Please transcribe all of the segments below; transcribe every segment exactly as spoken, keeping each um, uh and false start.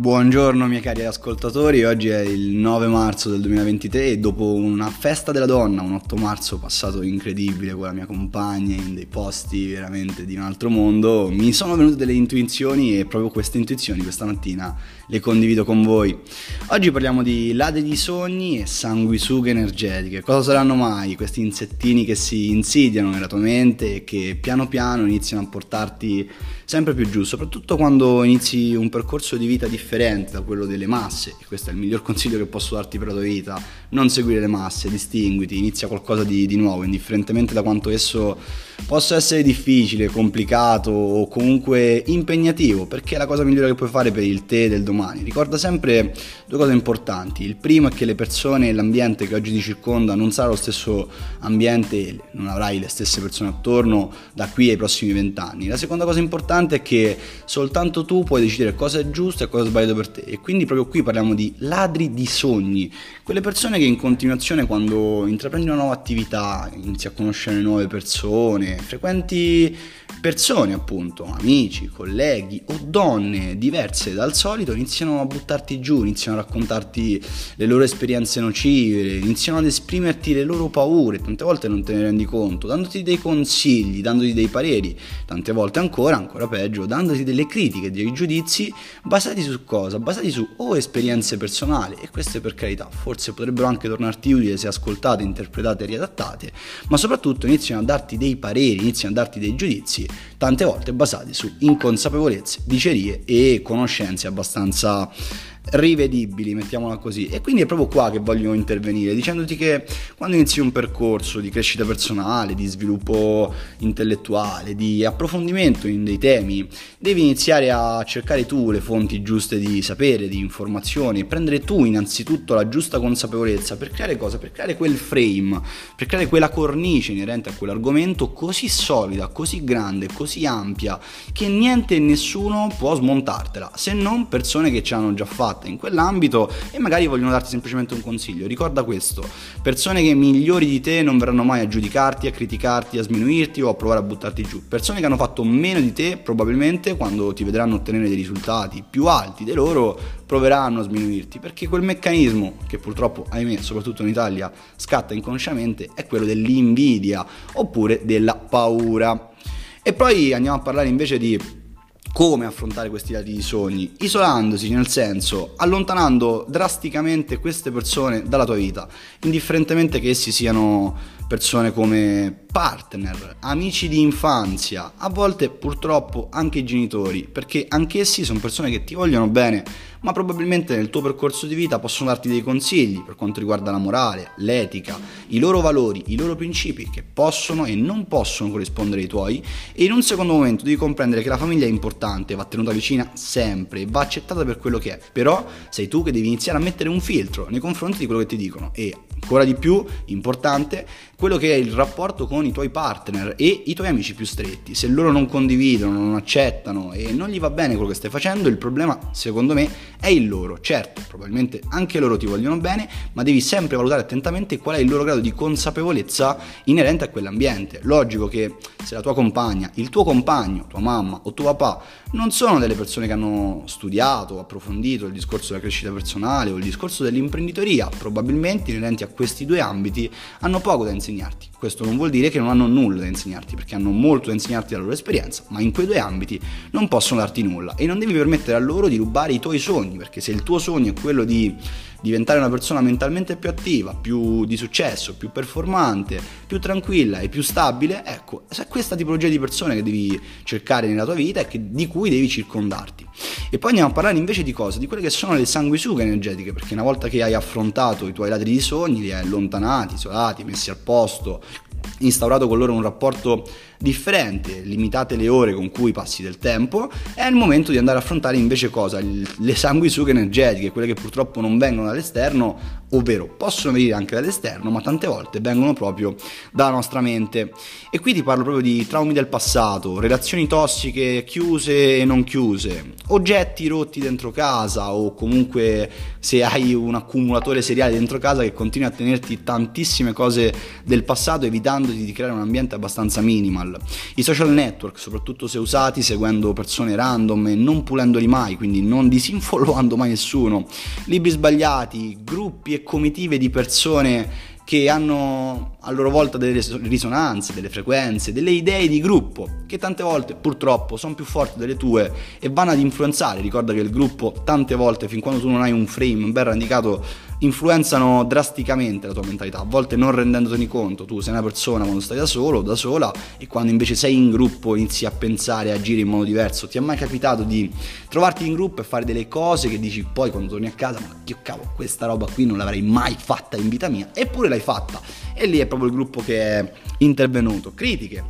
Buongiorno miei cari ascoltatori, oggi è il nove marzo del duemilaventitré e dopo una festa della donna, un otto marzo passato incredibile con la mia compagna in dei posti veramente di un altro mondo, mi sono venute delle intuizioni e proprio queste intuizioni questa mattina le condivido con voi. Oggi parliamo di lade di sogni e sanguisughe energetiche. Cosa saranno mai questi insettini che si insidiano nella tua mente e che piano piano iniziano a portarti sempre più giù, soprattutto quando inizi un percorso di vita di differente da quello delle masse, e questo è il miglior consiglio che posso darti per la tua vita: non seguire le masse, distinguiti, inizia qualcosa di, di nuovo, indifferentemente da quanto esso possa essere difficile, complicato o comunque impegnativo, perché è la cosa migliore che puoi fare per il te del domani. Ricorda sempre due cose importanti: il primo è che le persone e l'ambiente che oggi ti circonda non sarà lo stesso ambiente, non avrai le stesse persone attorno da qui ai prossimi vent'anni. La seconda cosa importante è che soltanto tu puoi decidere cosa è giusto e cosa sbagliato per te, e quindi proprio qui parliamo di ladri di sogni, quelle persone che in continuazione, quando intraprendi una nuova attività, inizi a conoscere nuove persone, frequenti persone appunto, amici, colleghi o donne diverse dal solito, iniziano a buttarti giù, iniziano a raccontarti le loro esperienze nocive, iniziano ad esprimerti le loro paure, tante volte non te ne rendi conto, dandoti dei consigli, dandoti dei pareri, tante volte ancora, ancora peggio, dandoti delle critiche, dei giudizi basati su cosa? Basati su o esperienze personali, e queste per carità forse potrebbero anche tornarti utili se ascoltate, interpretate e riadattate, ma soprattutto iniziano a darti dei pareri, iniziano a darti dei giudizi, tante volte basati su inconsapevolezze, dicerie e conoscenze abbastanza rivedibili, mettiamola così. E quindi è proprio qua che voglio intervenire, dicendoti che quando inizi un percorso di crescita personale, di sviluppo intellettuale, di approfondimento in dei temi, devi iniziare a cercare tu le fonti giuste di sapere, di informazione, prendere tu innanzitutto la giusta consapevolezza per creare cosa? Per creare quel frame, per creare quella cornice inerente a quell'argomento così solida, così grande, così ampia, che niente e nessuno può smontartela, se non persone che ci hanno già fatto in quell'ambito e magari vogliono darti semplicemente un consiglio. Ricorda questo: persone che migliori di te non verranno mai a giudicarti, a criticarti, a sminuirti o a provare a buttarti giù. Persone che hanno fatto meno di te probabilmente, quando ti vedranno ottenere dei risultati più alti dei loro, proveranno a sminuirti, perché quel meccanismo che purtroppo, ahimè, soprattutto in Italia scatta inconsciamente è quello dell'invidia oppure della paura. E poi andiamo a parlare invece di come affrontare questi lati di sogni, isolandosi, nel senso allontanando drasticamente queste persone dalla tua vita, indifferentemente che essi siano persone come partner, amici di infanzia, a volte purtroppo anche i genitori, perché anch'essi sono persone che ti vogliono bene, ma probabilmente nel tuo percorso di vita possono darti dei consigli per quanto riguarda la morale, l'etica, i loro valori, i loro principi, che possono e non possono corrispondere ai tuoi. E in un secondo momento devi comprendere che la famiglia è importante, va tenuta vicina sempre, va accettata per quello che è, però sei tu che devi iniziare a mettere un filtro nei confronti di quello che ti dicono, e ancora di più importante quello che è il rapporto con i tuoi partner e i tuoi amici più stretti. Se loro non condividono, non accettano e non gli va bene quello che stai facendo, il problema secondo me è il loro. Certo, probabilmente anche loro ti vogliono bene, ma devi sempre valutare attentamente qual è il loro grado di consapevolezza inerente a quell'ambiente. Logico che se la tua compagna, il tuo compagno, tua mamma o tuo papà non sono delle persone che hanno studiato, approfondito il discorso della crescita personale o il discorso dell'imprenditoria, probabilmente inerenti a questi due ambiti hanno poco da insegnarti. Questo non vuol dire che non hanno nulla da insegnarti, perché hanno molto da insegnarti dalla loro esperienza, ma in quei due ambiti non possono darti nulla, e non devi permettere a loro di rubare i tuoi sogni, perché se il tuo sogno è quello di diventare una persona mentalmente più attiva, più di successo, più performante, più tranquilla e più stabile, ecco, è questa tipologia di persone che devi cercare nella tua vita e che, di cui devi circondarti. E poi andiamo a parlare invece di cosa? Di quelle che sono le sanguisughe energetiche, perché una volta che hai affrontato i tuoi ladri di sogni, li hai allontanati, isolati, messi al posto, instaurato con loro un rapporto differente, limitate le ore con cui passi del tempo, è il momento di andare a affrontare invece cosa? Le sanguisughe energetiche, quelle che purtroppo non vengono dall'esterno, ovvero possono venire anche dall'esterno, ma tante volte vengono proprio dalla nostra mente. E qui ti parlo proprio di traumi del passato, relazioni tossiche chiuse e non chiuse, oggetti rotti dentro casa, o comunque se hai un accumulatore seriale dentro casa che continua a tenerti tantissime cose del passato, evitando cercandoti di creare un ambiente abbastanza minimal. I social network, soprattutto se usati seguendo persone random e non pulendoli mai, quindi non disinfollowando mai nessuno, libri sbagliati, gruppi e comitive di persone che hanno a loro volta delle risonanze, delle frequenze, delle idee di gruppo che tante volte purtroppo sono più forti delle tue e vanno ad influenzare. Ricorda che il gruppo tante volte, fin quando tu non hai un frame ben radicato, influenzano drasticamente la tua mentalità, a volte non rendendotene conto. Tu sei una persona quando stai da solo, da sola, e quando invece sei in gruppo inizi a pensare e agire in modo diverso. Ti è mai capitato di trovarti in gruppo e fare delle cose che dici poi quando torni a casa, ma che cavolo, questa roba qui non l'avrei mai fatta in vita mia, eppure l'hai fatta? E lì è proprio il gruppo che è intervenuto. Critiche,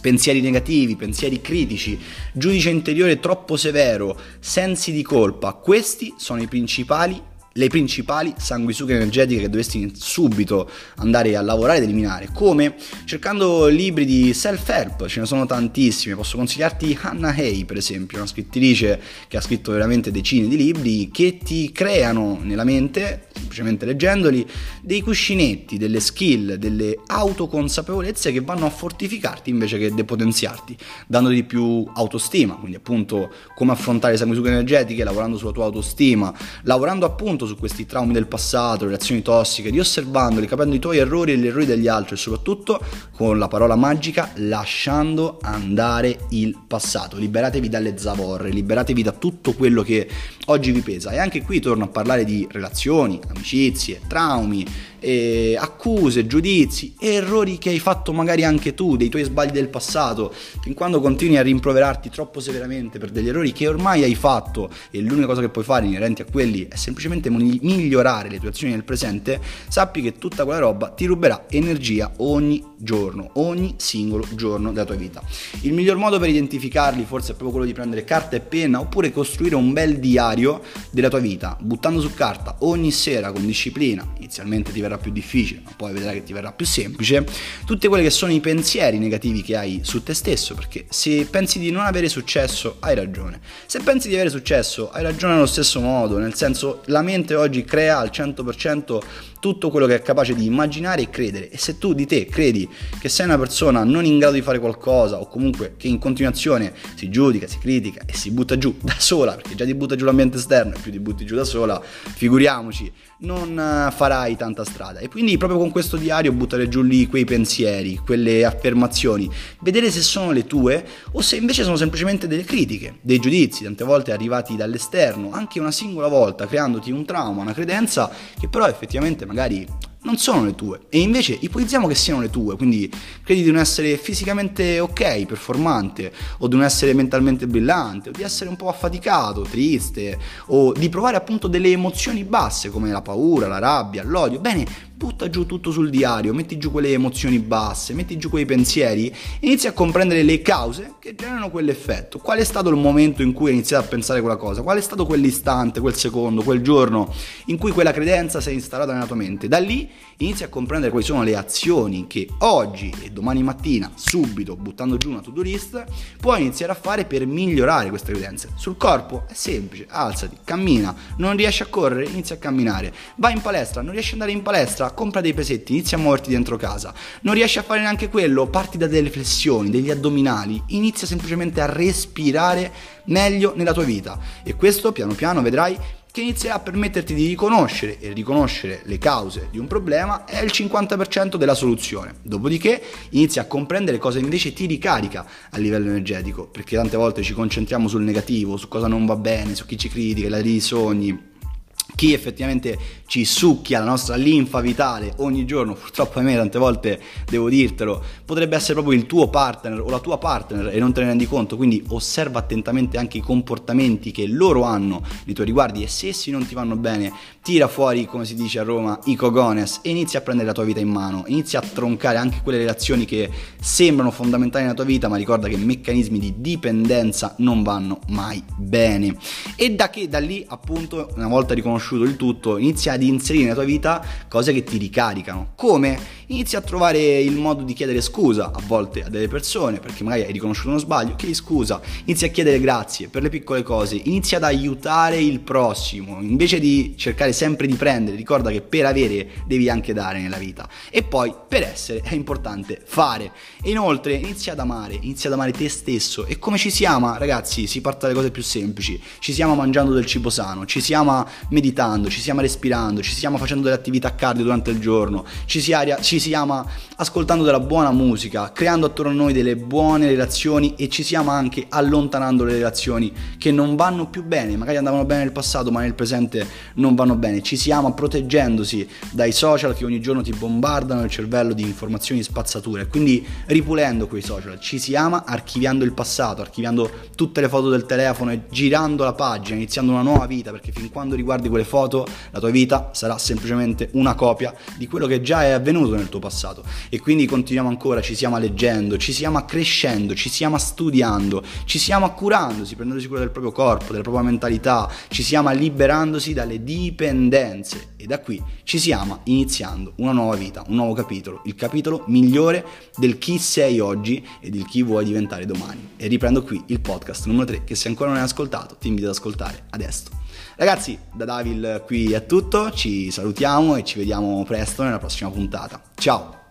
pensieri negativi, pensieri critici, giudice interiore troppo severo, sensi di colpa, questi sono i principali le principali sanguisughe energetiche che dovresti subito andare a lavorare ed eliminare. Come? Cercando libri di self-help, ce ne sono tantissimi, posso consigliarti Hannah Hay per esempio, una scrittrice che ha scritto veramente decine di libri che ti creano nella mente, semplicemente leggendoli, dei cuscinetti, delle skill, delle autoconsapevolezze che vanno a fortificarti invece che depotenziarti, dandoti più autostima, quindi appunto come affrontare le sanguisughe energetiche, lavorando sulla tua autostima, lavorando appunto su questi traumi del passato, relazioni tossiche, riosservandoli, capendo i tuoi errori e gli errori degli altri e soprattutto, con la parola magica, lasciando andare il passato. Liberatevi dalle zavorre, liberatevi da tutto quello che oggi vi pesa. E anche qui torno a parlare di relazioni, amicizie, traumi, eh, accuse, giudizi, errori che hai fatto magari anche tu, dei tuoi sbagli del passato, fin quando continui a rimproverarti troppo severamente per degli errori che ormai hai fatto e l'unica cosa che puoi fare inerenti a quelli è semplicemente migliorare le tue azioni nel presente, sappi che tutta quella roba ti ruberà energia ogni giorno, ogni singolo giorno della tua vita. Il miglior modo per identificarli forse è proprio quello di prendere carta e penna oppure costruire un bel diario della tua vita, buttando su carta ogni sera con disciplina. Inizialmente ti verrà più difficile, ma poi vedrai che ti verrà più semplice, tutti quelli che sono i pensieri negativi che hai su te stesso, perché se pensi di non avere successo hai ragione, se pensi di avere successo hai ragione allo stesso modo, nel senso la mente oggi crea al cento per cento tutto quello che è capace di immaginare e credere, e se tu di te credi che sei una persona non in grado di fare qualcosa o comunque che in continuazione si giudica, si critica e si butta giù da sola, perché già ti butta giù l'ambiente esterno e più ti butti giù da sola, figuriamoci, non farai tanta strada. E quindi proprio con questo diario buttare giù lì quei pensieri, quelle affermazioni, vedere se sono le tue o se invece sono semplicemente delle critiche, dei giudizi, tante volte arrivati dall'esterno, anche una singola volta, creandoti un trauma, una credenza che però effettivamente magari non sono le tue, e invece ipotizziamo che siano le tue, quindi credi di non essere fisicamente ok, performante, o di non essere mentalmente brillante, o di essere un po' affaticato, triste, o di provare appunto delle emozioni basse come la paura, la rabbia, l'odio. Bene, butta giù tutto sul diario, metti giù quelle emozioni basse, metti giù quei pensieri, inizia a comprendere le cause che generano quell'effetto. Qual è stato il momento in cui hai iniziato a pensare quella cosa? Qual è stato quell'istante, quel secondo, quel giorno in cui quella credenza si è installata nella tua mente? Da lì inizia a comprendere quali sono le azioni che oggi e domani mattina, subito buttando giù una to-do list, puoi iniziare a fare per migliorare queste credenze. Sul corpo è semplice, alzati, cammina, non riesci a correre, inizia a camminare, vai in palestra, non riesci ad andare in palestra, compra dei pesetti, inizia a muoverti dentro casa, non riesci a fare neanche quello, parti da delle flessioni, degli addominali, inizia semplicemente a respirare meglio nella tua vita, e questo piano piano vedrai che inizierà a permetterti di riconoscere, e riconoscere le cause di un problema è il cinquanta per cento della soluzione. Dopodiché inizia a comprendere cosa invece ti ricarica a livello energetico, perché tante volte ci concentriamo sul negativo, su cosa non va bene, su chi ci critica, la risogni, chi effettivamente ci succhia la nostra linfa vitale ogni giorno. Purtroppo a me tante volte, devo dirtelo, potrebbe essere proprio il tuo partner o la tua partner e non te ne rendi conto, quindi osserva attentamente anche i comportamenti che loro hanno nei tuoi riguardi, e se essi non ti vanno bene tira fuori, come si dice a Roma, i cogones, e inizia a prendere la tua vita in mano, inizia a troncare anche quelle relazioni che sembrano fondamentali nella tua vita, ma ricorda che i meccanismi di dipendenza non vanno mai bene. E da che da lì appunto, una volta riconosciuto conosciuto il tutto, inizia ad inserire nella tua vita cose che ti ricaricano. Come? Inizia a trovare il modo di chiedere scusa a volte a delle persone perché magari hai riconosciuto uno sbaglio, chiedi scusa, inizia a chiedere grazie per le piccole cose, inizia ad aiutare il prossimo invece di cercare sempre di prendere. Ricorda che per avere devi anche dare nella vita, e poi per essere è importante fare. E inoltre inizia ad amare, inizia ad amare te stesso. E come ci si ama, ragazzi? Si parte dalle cose più semplici, ci si ama mangiando del cibo sano, ci si ama meditando, ci si ama respirando, ci si ama facendo delle attività cardio durante il giorno, ci si, aria, ci si ama ascoltando della buona musica, creando attorno a noi delle buone relazioni, e ci si ama anche allontanando le relazioni che non vanno più bene, magari andavano bene nel passato ma nel presente non vanno bene. Ci si ama proteggendosi dai social che ogni giorno ti bombardano il cervello di informazioni e spazzature, quindi ripulendo quei social. Ci si ama archiviando il passato, archiviando tutte le foto del telefono e girando la pagina, iniziando una nuova vita, perché fin quando riguardi quelle foto la tua vita sarà semplicemente una copia di quello che già è avvenuto nel tuo passato. E quindi continuiamo ancora, ci si ama leggendo, ci si ama crescendo, ci si ama studiando, ci si ama curandosi, prendendosi cura del proprio corpo, della propria mentalità, ci si ama liberandosi dalle dipendenze, e da qui ci si ama iniziando una nuova vita, un nuovo capitolo, il capitolo migliore del chi sei oggi e del chi vuoi diventare domani. E riprendo qui il podcast numero tre che, se ancora non hai ascoltato, ti invito ad ascoltare adesso. Ragazzi, da Davil qui è tutto, ci salutiamo e ci vediamo presto nella prossima puntata. Ciao!